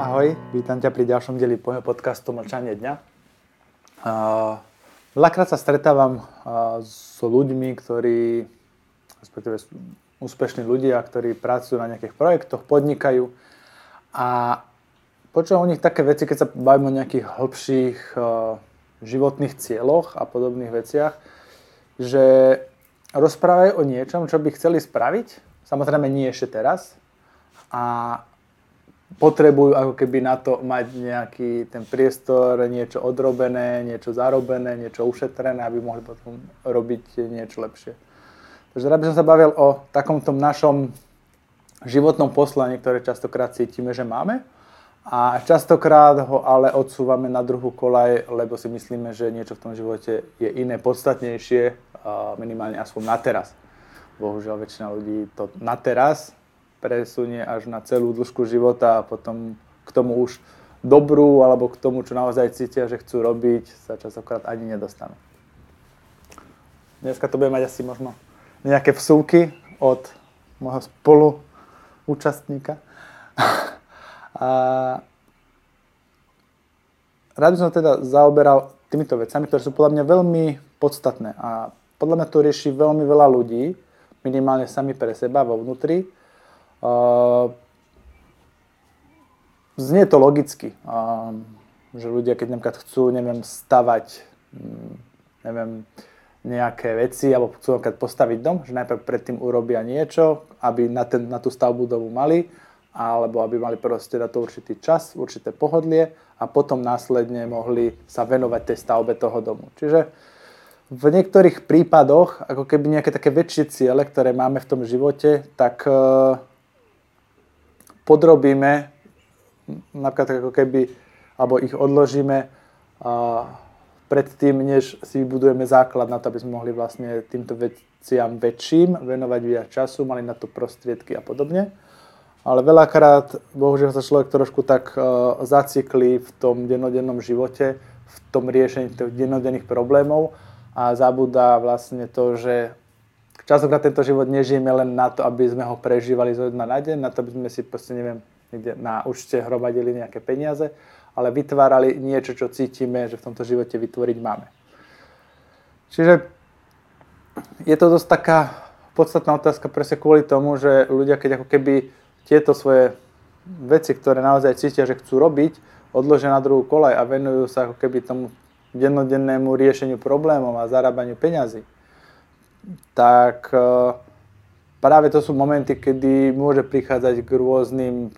Ahoj, vítam ťa pri ďalšom dieli podcastu Mlčanie dňa. Veľakrát sa stretávam s ľuďmi, ktorí, respektíve úspešní ľudia, ktorí pracujú na nejakých projektoch, podnikajú a počujem o nich také veci, keď sa bavím o nejakých hĺbších životných cieľoch a podobných veciach, že rozprávajú o niečom, čo by chceli spraviť, samozrejme nie ešte teraz, a potrebujú ako keby na to mať nejaký ten priestor, niečo odrobené, niečo zarobené, niečo ušetrené, aby mohli potom robiť niečo lepšie. Takže rád by som sa bavil o takomto našom životnom poslaní, ktoré častokrát cítime, že máme a častokrát ho ale odsúvame na druhú koľaj, lebo si myslíme, že niečo v tom živote je iné, podstatnejšie, minimálne aspoň na teraz. Bohužiaľ väčšina ľudí to na teraz presunie až na celú dĺžku života a potom k tomu už dobrú alebo k tomu, čo naozaj cítia, že chcú robiť, sa častokrát ani nedostanú. Dneska to bude mať asi možno nejaké vsúky od môjho spoluúčastníka. A rád by som teda zaoberal týmito vecami, ktoré sú podľa mňa veľmi podstatné a podľa mňa to rieši veľmi veľa ľudí, minimálne sami pre seba vo vnútri. Znie to logicky, že ľudia, keď napríklad chcú, stavať nejaké veci, alebo chcú napríklad postaviť dom, že najprv predtým urobia niečo, aby na tú stavbu domu mali, alebo aby mali proste na to určitý čas, určité pohodlie a potom následne mohli sa venovať tej stavbe toho domu. Čiže v niektorých prípadoch, ako keby nejaké také väčšie ciele, ktoré máme v tom živote, tak podrobíme, napríklad ako keby, alebo ich odložíme predtým, než si vybudujeme základ na to, aby sme mohli vlastne týmto veciam väčším venovať viac času, mali na to prostriedky a podobne. Ale veľakrát, bohužiaľ, sa človek trošku tak zaciklí v tom dennodennom živote, v tom riešení tých dennodenných problémov a zabúda vlastne to, že častokrát tento život nežijeme len na to, aby sme ho prežívali zo dňa na deň, na to, aby sme si proste, niekde na účte hromadili nejaké peniaze, ale vytvárali niečo, čo cítime, že v tomto živote vytvoriť máme. Čiže je to dosť taká podstatná otázka presne kvôli tomu, že ľudia, keď ako keby tieto svoje veci, ktoré naozaj cítia, že chcú robiť, odložia na druhú koľaj a venujú sa ako keby tomu dennodennému riešeniu problémov a zarábaniu peňazí, tak práve to sú momenty, kedy môže prichádzať k rôznym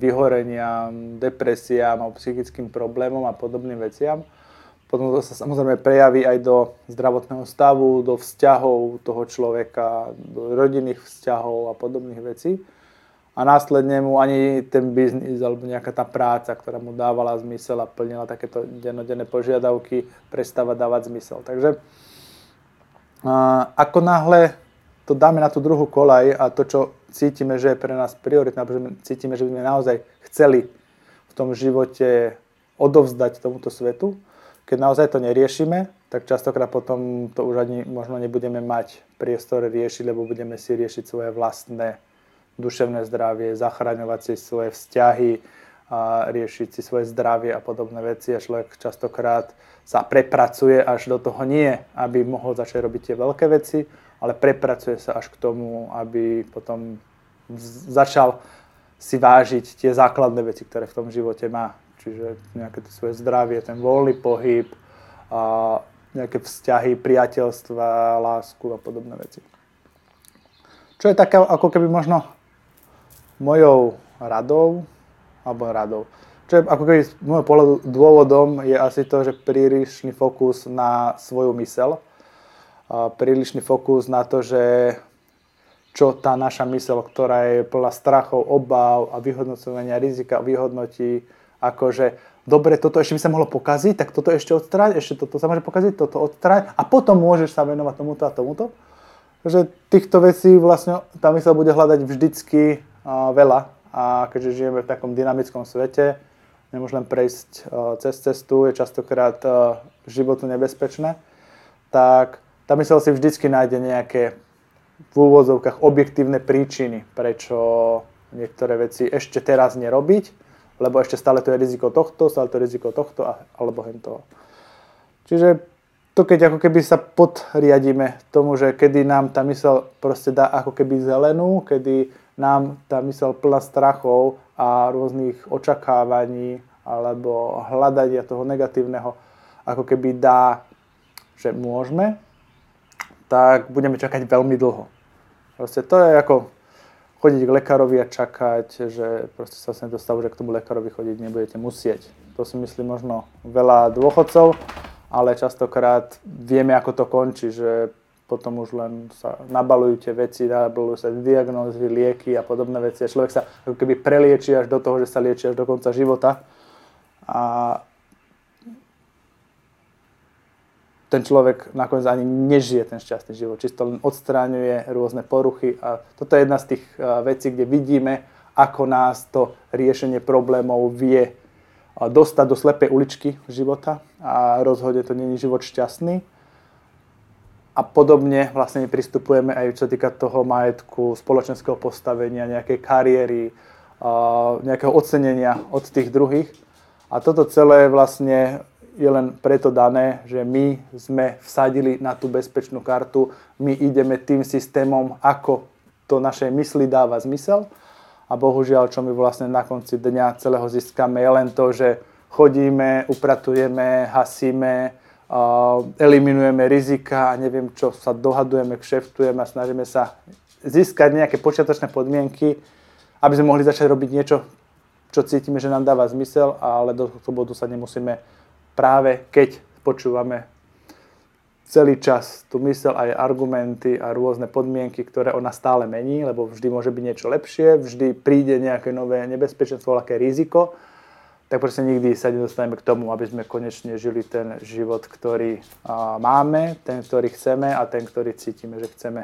vyhoreniam, depresiám a psychickým problémom a podobným veciam. Potom to sa samozrejme prejaví aj do zdravotného stavu, do vzťahov toho človeka, do rodinných vzťahov a podobných vecí. A následne mu ani ten biznis alebo nejaká tá práca, ktorá mu dávala zmysel a plnila takéto dennodenné požiadavky, prestáva dávať zmysel. Takže ako náhle to dáme na tú druhú koľaj a to, čo cítime, že je pre nás prioritné, cítime, že by sme naozaj chceli v tom živote odovzdať tomuto svetu, keď naozaj to neriešime, tak častokrát potom to už ani možno nebudeme mať priestor riešiť, lebo budeme si riešiť svoje vlastné duševné zdravie, zachraňovať si svoje vzťahy, a riešiť si svoje zdravie a podobné veci a človek častokrát sa prepracuje až do toho nie, aby mohol začať robiť tie veľké veci, ale prepracuje sa až k tomu, aby potom začal si vážiť tie základné veci, ktoré v tom živote má. Čiže nejaké to svoje zdravie, ten voľný pohyb, a nejaké vzťahy, priateľstva, lásku a podobné veci. Čo je taká ako keby možno mojou radou, Čo je ako keby z môjho pohľadu dôvodom je asi to, že prílišný fokus na svoju myseľ. Prílišný fokus na to, že čo tá naša myseľ, ktorá je plná strachov, obáv a vyhodnocovania rizika, vyhodnotí akože dobre, toto ešte by sa mohlo pokaziť, tak toto ešte odstráň, ešte toto sa môže pokaziť, toto odstráň a potom môžeš sa venovať tomuto a tomuto. Takže týchto vecí vlastne tá myseľ bude hľadať vždycky veľa. A keďže žijeme v takom dynamickom svete, nemôžem len prejsť cez cestu, je častokrát životu nebezpečné, tak tá myseľ si vždycky nájde nejaké v úvodzovkách objektívne príčiny, prečo niektoré veci ešte teraz nerobiť, lebo ešte stále to je riziko tohto, stále to je riziko tohto alebo hentoho. Čiže to keď ako keby sa podriadíme tomu, že kedy nám tá mysel proste dá ako keby zelenú, kedy nám tá mysel plná strachov a rôznych očakávaní alebo hľadania toho negatívneho ako keby dá, že môžeme, tak budeme čakať veľmi dlho. Proste to je ako chodiť k lekárovi a čakať, že proste sa vlastne do stavu, že k tomu lekárovi chodiť nebudete musieť. To si myslí možno veľa dôchodcov, ale častokrát vieme, ako to končí, že potom už len sa nabalujú tie veci, nabalujú sa diagnózy, lieky a podobné veci. A človek sa ako keby preliečí až do toho, že sa liečí až do konca života. A ten človek nakoniec ani nežije ten šťastný život. Čisto len odstráňuje rôzne poruchy. A toto je jedna z tých vecí, kde vidíme, ako nás to riešenie problémov vie dostať do slepej uličky života a rozhodne to nie je život šťastný. A podobne vlastne pristupujeme aj čo sa týka toho majetku, spoločenského postavenia, nejakej kariéry, nejakého ocenenia od tých druhých. A toto celé vlastne je len preto dané, že my sme vsadili na tú bezpečnú kartu, my ideme tým systémom, ako to našej mysli dáva zmysel. A bohužiaľ, čo my vlastne na konci dňa celého získame, je len to, že chodíme, upratujeme, hasíme, eliminujeme rizika, neviem čo, sa dohadujeme, kšeftujeme a snažíme sa získať nejaké počiatočné podmienky, aby sme mohli začať robiť niečo, čo cítime, že nám dáva zmysel, ale do toho bodu sa nemusíme práve keď počúvame celý čas tú myseľ aj argumenty a rôzne podmienky, ktoré ona stále mení, lebo vždy môže byť niečo lepšie, vždy príde nejaké nové nebezpečenstvo, aké riziko, tak proste nikdy sa nedostaneme k tomu, aby sme konečne žili ten život, ktorý máme, ten, ktorý chceme a ten, ktorý cítime, že chceme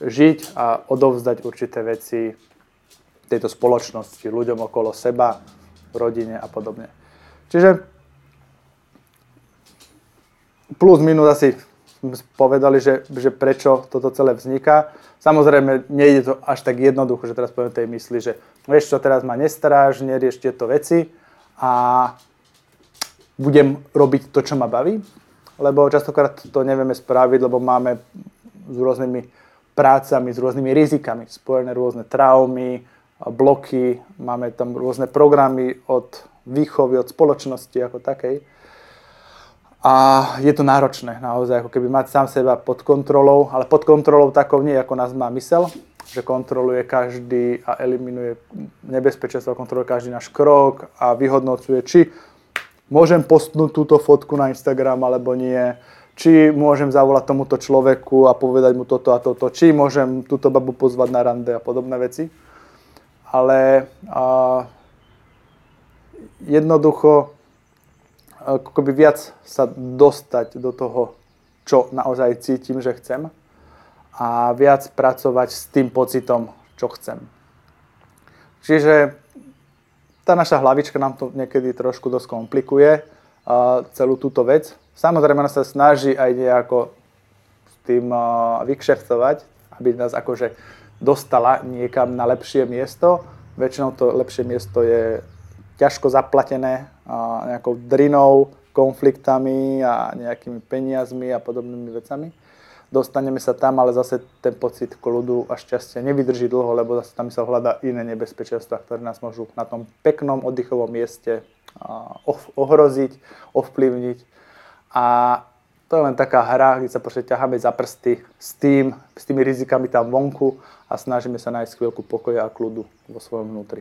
žiť a odovzdať určité veci tejto spoločnosti, ľuďom okolo seba, rodine a podobne. Čiže plus minus asi povedali, že prečo toto celé vzniká. Samozrejme, nejde to až tak jednoducho, že teraz poviem tej mysli, že vieš čo, teraz ma nestaráš, nerieš tieto veci a budem robiť to, čo ma baví. Lebo častokrát to nevieme spraviť, lebo máme s rôznymi prácami, s rôznymi rizikami spojené rôzne traumy, bloky, máme tam rôzne programy od výchovy, od spoločnosti ako takej. A je to náročné naozaj, ako keby mať sám seba pod kontrolou, ale pod kontrolou takou nie, ako nás má mysel, že kontroluje každý a eliminuje nebezpečenstvo, kontroluje každý náš krok a vyhodnocuje, či môžem postnúť túto fotku na Instagram alebo nie, či môžem zavolať tomuto človeku a povedať mu toto a toto, či môžem túto babu pozvať na rande a podobné veci. Ale jednoducho akoby viac sa dostať do toho, čo naozaj cítim, že chcem a viac pracovať s tým pocitom, čo chcem. Čiže tá naša hlavička nám to niekedy trošku dosť komplikuje celú túto vec. Samozrejme, sa snaží aj nejako s tým vykšeftovať, aby nás akože dostala niekam na lepšie miesto. Väčšinou to lepšie miesto je ťažko zaplatené nejakou drinou, konfliktami a nejakými peniazmi a podobnými vecami. Dostaneme sa tam, ale zase ten pocit kľudu a šťastia nevydrží dlho, lebo zase tam sa hľadá iné nebezpečenstva, ktoré nás môžu na tom peknom oddychovom mieste ohroziť, ovplyvniť. A to je len taká hra, kde sa proste ťaháme za prsty s tými rizikami tam vonku a snažíme sa nájsť chvíľku pokoja a kľudu vo svojom vnútri.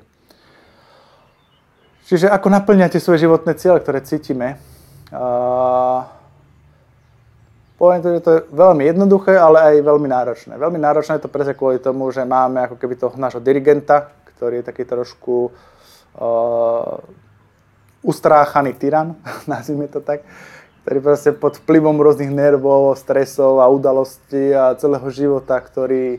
Čiže ako naplňate svoje životné ciele, ktoré cítime. Poviem to, že to je veľmi jednoduché, ale aj veľmi náročné. Veľmi náročné je to presne kvôli tomu, že máme ako keby toho nášho dirigenta, ktorý je taký trošku ustráchaný tyran, nazvime to tak, ktorý proste pod vplyvom rôznych nervov, stresov a udalostí a celého života, ktorý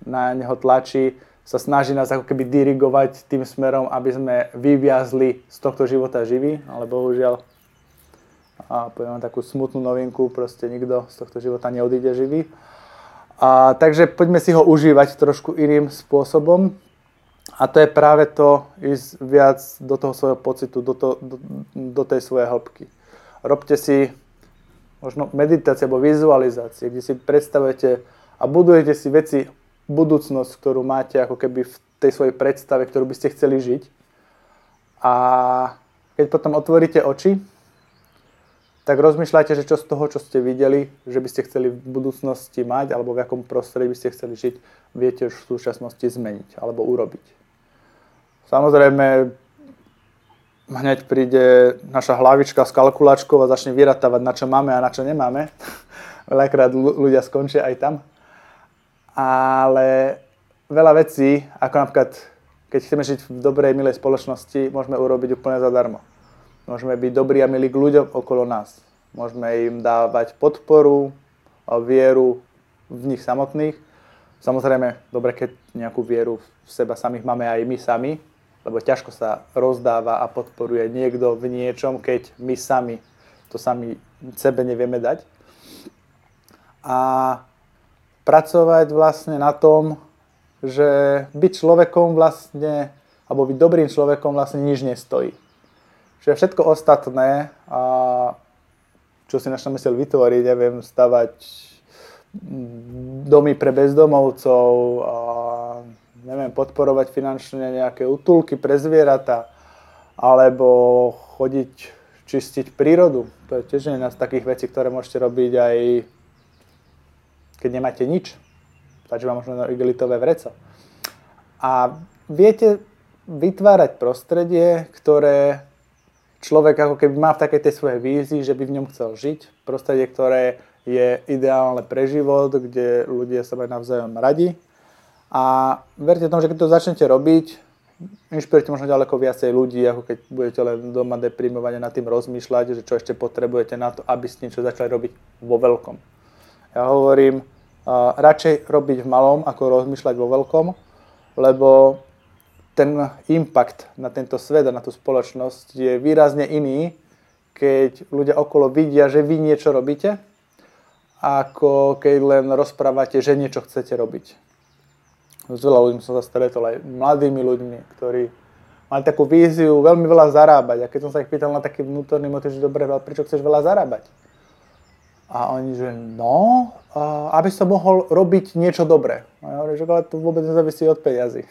na neho tlačí, sa snaží nás ako keby dirigovať tým smerom, aby sme vyviazli z tohto života živí, ale bohužiaľ, a poviem takú smutnú novinku, proste nikto z tohto života neodíde živý. Takže poďme si ho užívať trošku iným spôsobom. A to je práve to, ísť viac do toho svojho pocitu, do tej svojej hĺbky. Robte si možno meditácie alebo vizualizácie, kde si predstavujete a budujete si veci, budúcnosť, ktorú máte ako keby v tej svojej predstave, ktorú by ste chceli žiť. A keď potom otvoríte oči, tak rozmýšľajte, že čo z toho, čo ste videli, že by ste chceli v budúcnosti mať, alebo v akom prostredí by ste chceli žiť, viete už v súčasnosti zmeniť, alebo urobiť. Samozrejme, hneď príde naša hlavička s kalkulačkou a začne vyratávať, na čo máme a na čo nemáme. Veľakrát ľudia skončia aj tam. Ale veľa vecí, ako napríklad, keď chceme žiť v dobrej, milej spoločnosti, môžeme urobiť úplne zadarmo. Môžeme byť dobrí a milí k ľuďom okolo nás. Môžeme im dávať podporu a vieru v nich samotných. Samozrejme, dobre, keď nejakú vieru v seba samých máme aj my sami, lebo ťažko sa rozdáva a podporuje niekto v niečom, keď my sami to sami sebe nevieme dať. A pracovať vlastne na tom, že byť človekom vlastne, alebo byť dobrým človekom vlastne nič nestojí. Čiže všetko ostatné, čo si naša mysel vytvoriť, neviem, stavať domy pre bezdomovcov, neviem, podporovať finančne nejaké útulky pre zvieratá, alebo chodiť čistiť prírodu. To je tiež jedna z takých vecí, ktoré môžete robiť aj keď nemáte nič. Takže mám možno igelitové vreco. A viete vytvárať prostredie, ktoré človek ako keby má v takej tej svojej vízii, že by v ňom chcel žiť. Prostredie, ktoré je ideálne pre život, kde ľudia sa majú navzájom radi. A verte tomu, že keď to začnete robiť, inšpirujete možno ďaleko viacej ľudí, ako keď budete len doma deprimovane nad tým rozmýšľať, že čo ešte potrebujete na to, aby ste niečo začali robiť vo veľkom. Ja hovorím, radšej robiť v malom, ako rozmýšľať vo veľkom, lebo ten impact na tento svet a na tú spoločnosť je výrazne iný, keď ľudia okolo vidia, že vy niečo robíte, ako keď len rozprávate, že niečo chcete robiť. S veľa ľuďmi som sa stretol, aj mladými ľuďmi, ktorí mali takú víziu veľmi veľa zarábať. A keď som sa ich pýtal na taký vnútorný motiv, že dobre, prečo chceš veľa zarábať? A oni, že no, aby som mohol robiť niečo dobré. A ja hovorím, že to vôbec nezávisí od peňazí.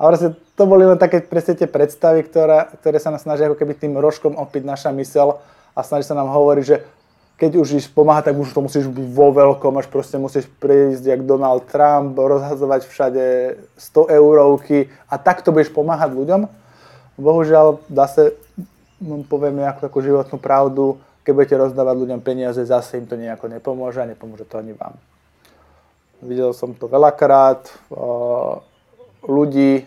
A vlastne to boli len také presne tie predstavy, ktoré sa nás snažia ako keby tým rožkom opiť naša myseľ a snaží sa nám hovoriť, že keď už iš pomáhať, tak už to musíš byť vo veľkom, až proste musíš prísť jak Donald Trump, rozhazovať všade 100 eurovky a takto budeš pomáhať ľuďom. Bohužiaľ, zase poviem nejakú takú životnú pravdu, keď budete rozdávať ľuďom peniaze, zase im to nejako nepomôže a nepomôže to ani vám. Videl som to veľakrát. Ľudí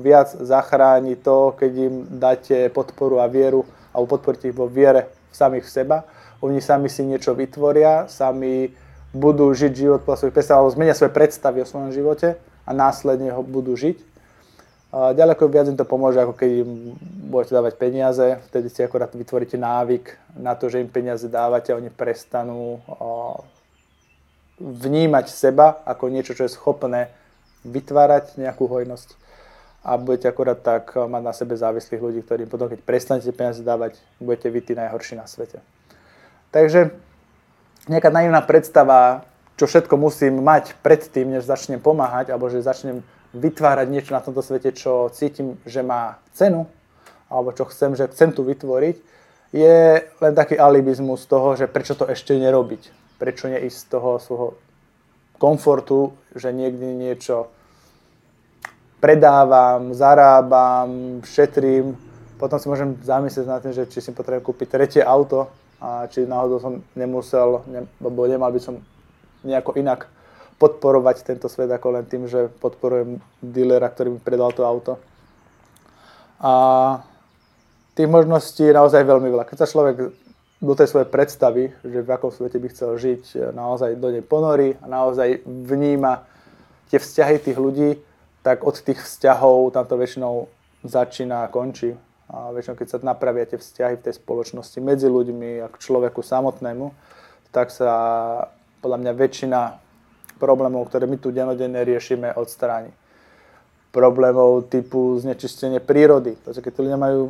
viac zachráni to, keď im dáte podporu a vieru a podporíte ich vo viere samých v seba. Oni sami si niečo vytvoria, sami budú žiť život podľa svojich predstav, alebo zmenia svoje predstavy o svojom živote a následne ho budú žiť. A ďaleko viac im to pomôže, ako keď im budete dávať peniaze, vtedy si akorát vytvoríte návyk na to, že im peniaze dávate a oni prestanú vnímať seba ako niečo, čo je schopné vytvárať nejakú hojnosť a budete akorát tak mať na sebe závislých ľudí, ktorým potom, keď prestanete peniaze dávať, budete vy tí najhorší na svete. Takže nejaká naivná predstava, čo všetko musím mať predtým, než začnem pomáhať, alebo že začnem vytvárať niečo na tomto svete, čo cítim, že má cenu, alebo čo chcem, že chcem tu vytvoriť, je len taký alibizmus toho, že prečo to ešte nerobiť, prečo neísť z toho svojho komfortu, že niekde niečo predávam, zarábam, šetrím. Potom si môžem zamyslieť na tým, že či si potrebujem kúpiť tretie auto a či náhodou som nemusel, lebo nemal by som nejako inak podporovať tento svet ako len tým, že podporujem dealera, ktorý mi predal to auto. A tých možností je naozaj veľmi veľa. Keď sa človek do tej svojej predstavy, že v akom svete by chcel žiť, naozaj do nej ponorí a naozaj vníma tie vzťahy tých ľudí, tak od tých vzťahov tam to väčšinou začína a končí. A väčšinou, keď sa napravia tie vzťahy v tej spoločnosti medzi ľuďmi a k človeku samotnému, tak sa podľa mňa väčšina problémov, ktoré my tu denodenne riešime, odstráni. problémov typu znečistenie prírody. Takže keď tí ľudia majú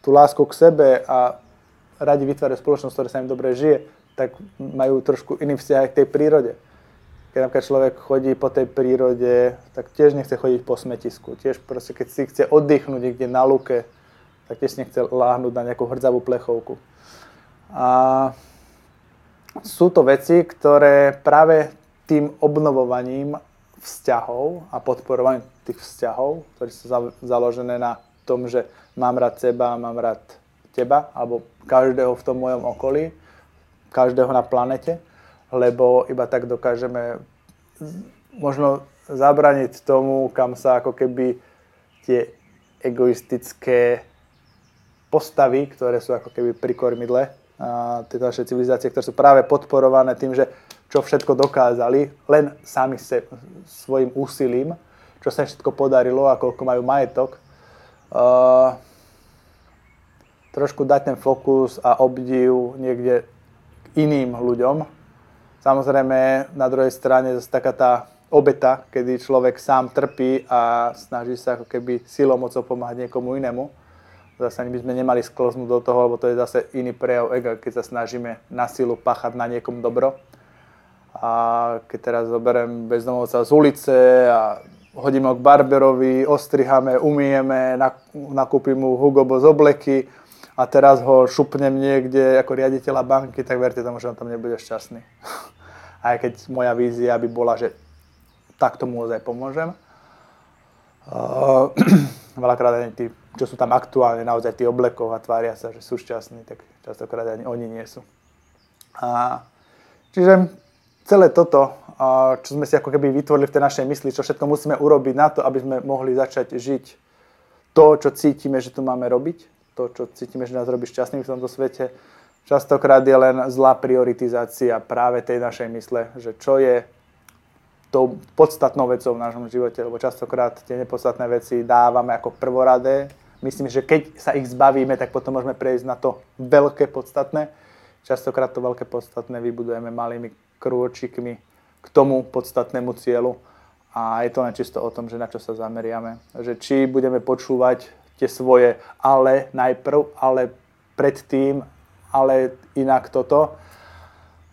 tú lásku k sebe a radi vytvárajú spoločnosť, ktorá sa im dobre žije, tak majú trošku iný vzťah k tej prírode. Keď napríklad človek chodí po tej prírode, tak tiež nechce chodiť po smetisku. Tiež proste, keď si chce oddychnúť niekde na lúke, tak tiež nechce láhnuť na nejakú hrdzavú plechovku. A sú to veci, ktoré práve tým obnovovaním vzťahov a podporovaním tých vzťahov, ktoré sú založené na tom, že mám rád seba, mám rád teba, alebo každého v tom mojom okolí, každého na planete, lebo iba tak dokážeme možno zabraniť tomu, kam sa ako keby tie egoistické postavy, ktoré sú ako keby pri kormidle, tieto naše civilizácie, ktoré sú práve podporované tým, že čo všetko dokázali, len sami svojim úsilím, čo sa všetko podarilo a koľko majú majetok, trošku dať ten fokus a obdiv niekde iným ľuďom. Samozrejme, na druhej strane zase taká tá obeta, kedy človek sám trpí a snaží sa ako keby silou mocou pomáhať niekomu inému. Zase ani by sme nemali skloznúť do toho, lebo to je zase iný prejav ega, keď sa snažíme na silu páchať na niekom dobro. A keď teraz zoberiem bezdomovca z ulice a hodíme ho k barberovi, ostrihame, umyjeme, nakúpim mu Hugo Boss obleky a teraz ho šupnem niekde ako riaditeľa banky, tak verte tomu, že on tam nebude šťastný. Aj keď moja vízia by bola, že takto mu ozaj pomôžem. Veľakrát ani tí, čo sú tam aktuálne, naozaj tí oblekov a tvária sa, že sú šťastní, tak častokrát ani oni nie sú. Čiže celé toto, čo sme si ako keby vytvorili v tej našej mysli, čo všetko musíme urobiť na to, aby sme mohli začať žiť to, čo cítime, že tu máme robiť, to, čo cítime, že nás robí šťastným v tomto svete, častokrát je len zlá prioritizácia práve tej našej mysle, že čo je tou podstatnou vecou v našom živote, lebo častokrát tie nepodstatné veci dávame ako prvoradé. Myslím, že keď sa ich zbavíme, tak potom môžeme prejsť na to veľké podstatné. Častokrát to veľké podstatné vybudujeme malými krôčikmi k tomu podstatnému cieľu a je to len čisto o tom, že na čo sa zameriame. Že či budeme počúvať tie svoje ale najprv, ale predtým, ale inak toto.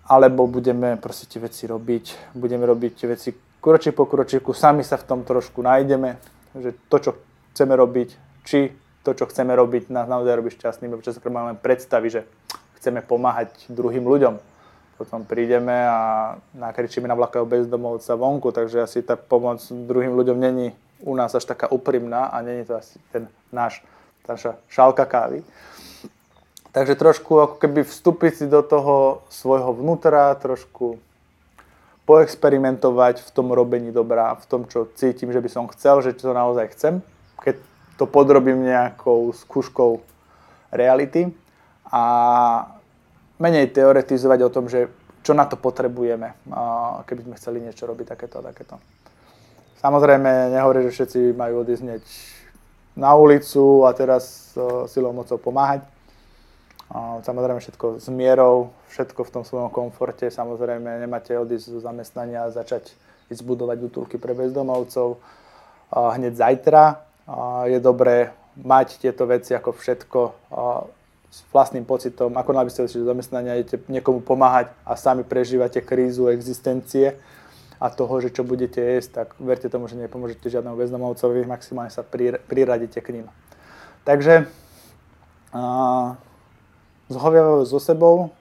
Alebo budeme proste tie veci robiť, budeme robiť tie veci kročík po kročíku, sami sa v tom trošku nájdeme, že to, čo chceme robiť, či to, čo chceme robiť, nás naozaj robí šťastným, lebo častokrát máme len predstavy, že chceme pomáhať druhým ľuďom. Potom prídeme a nakričíme na vlakového bezdomovca vonku, takže asi tá pomoc druhým ľuďom není u nás až taká úprimná a není to asi ten naša šálka kávy. Takže trošku ako keby vstúpiť si do toho svojho vnútra, trošku poexperimentovať v tom robení dobrá, v tom, čo cítim, že by som chcel, že to naozaj chcem, keď to podrobím nejakou skúškou reality a menej teoretizovať o tom, že čo na to potrebujeme, keby sme chceli niečo robiť takéto a takéto. Samozrejme, nehovorím, že všetci majú odísť hneď na ulicu a teraz silou mocou pomáhať. Samozrejme všetko s mierou, všetko v tom svojom komforte. Samozrejme nemáte odísť zo zamestnania a začať ísť budovať útulky pre bezdomovcov hneď zajtra. Je dobré mať tieto veci ako všetko s vlastným pocitom. Ako náhle by ste do zamestnania, idete niekomu pomáhať a sami prežívate krízu existencie a toho, že čo budete jesť, tak verte tomu, že nepomôžete žiadnemu bezdomovcovi, maximálne sa priradíte k ním. Takže zhovievať so sebou,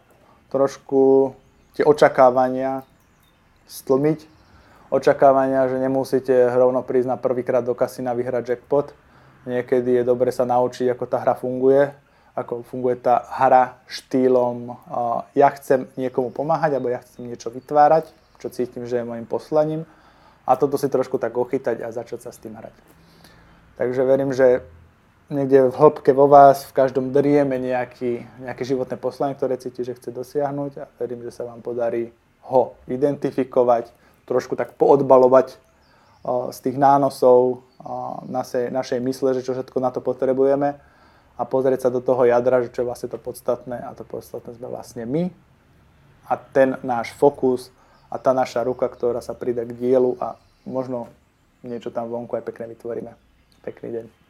trošku tie očakávania stlmiť. Očakávania, že nemusíte rovno prísť na prvýkrát do kasína vyhrať jackpot. Niekedy je dobre sa naučiť, ako tá hra funguje. Ako funguje tá hra štýlom ja chcem niekomu pomáhať, alebo ja chcem niečo vytvárať, čo cítim, že je mojim poslaním. A toto si trošku tak ochytať a začať sa s tým hrať. Takže verím, že niekde v hĺbke vo vás, v každom drieme nejaké životné poslanie, ktoré cíti, že chce dosiahnuť a verím, že sa vám podarí ho identifikovať, trošku tak poodbalovať z tých nánosov našej mysle, že čo všetko na to potrebujeme a pozrieť sa do toho jadra, že čo je vlastne to podstatné a to podstatné sme vlastne my a ten náš fokus a tá naša ruka, ktorá sa pridá k dielu a možno niečo tam vonku aj pekné vytvoríme. Pekný deň.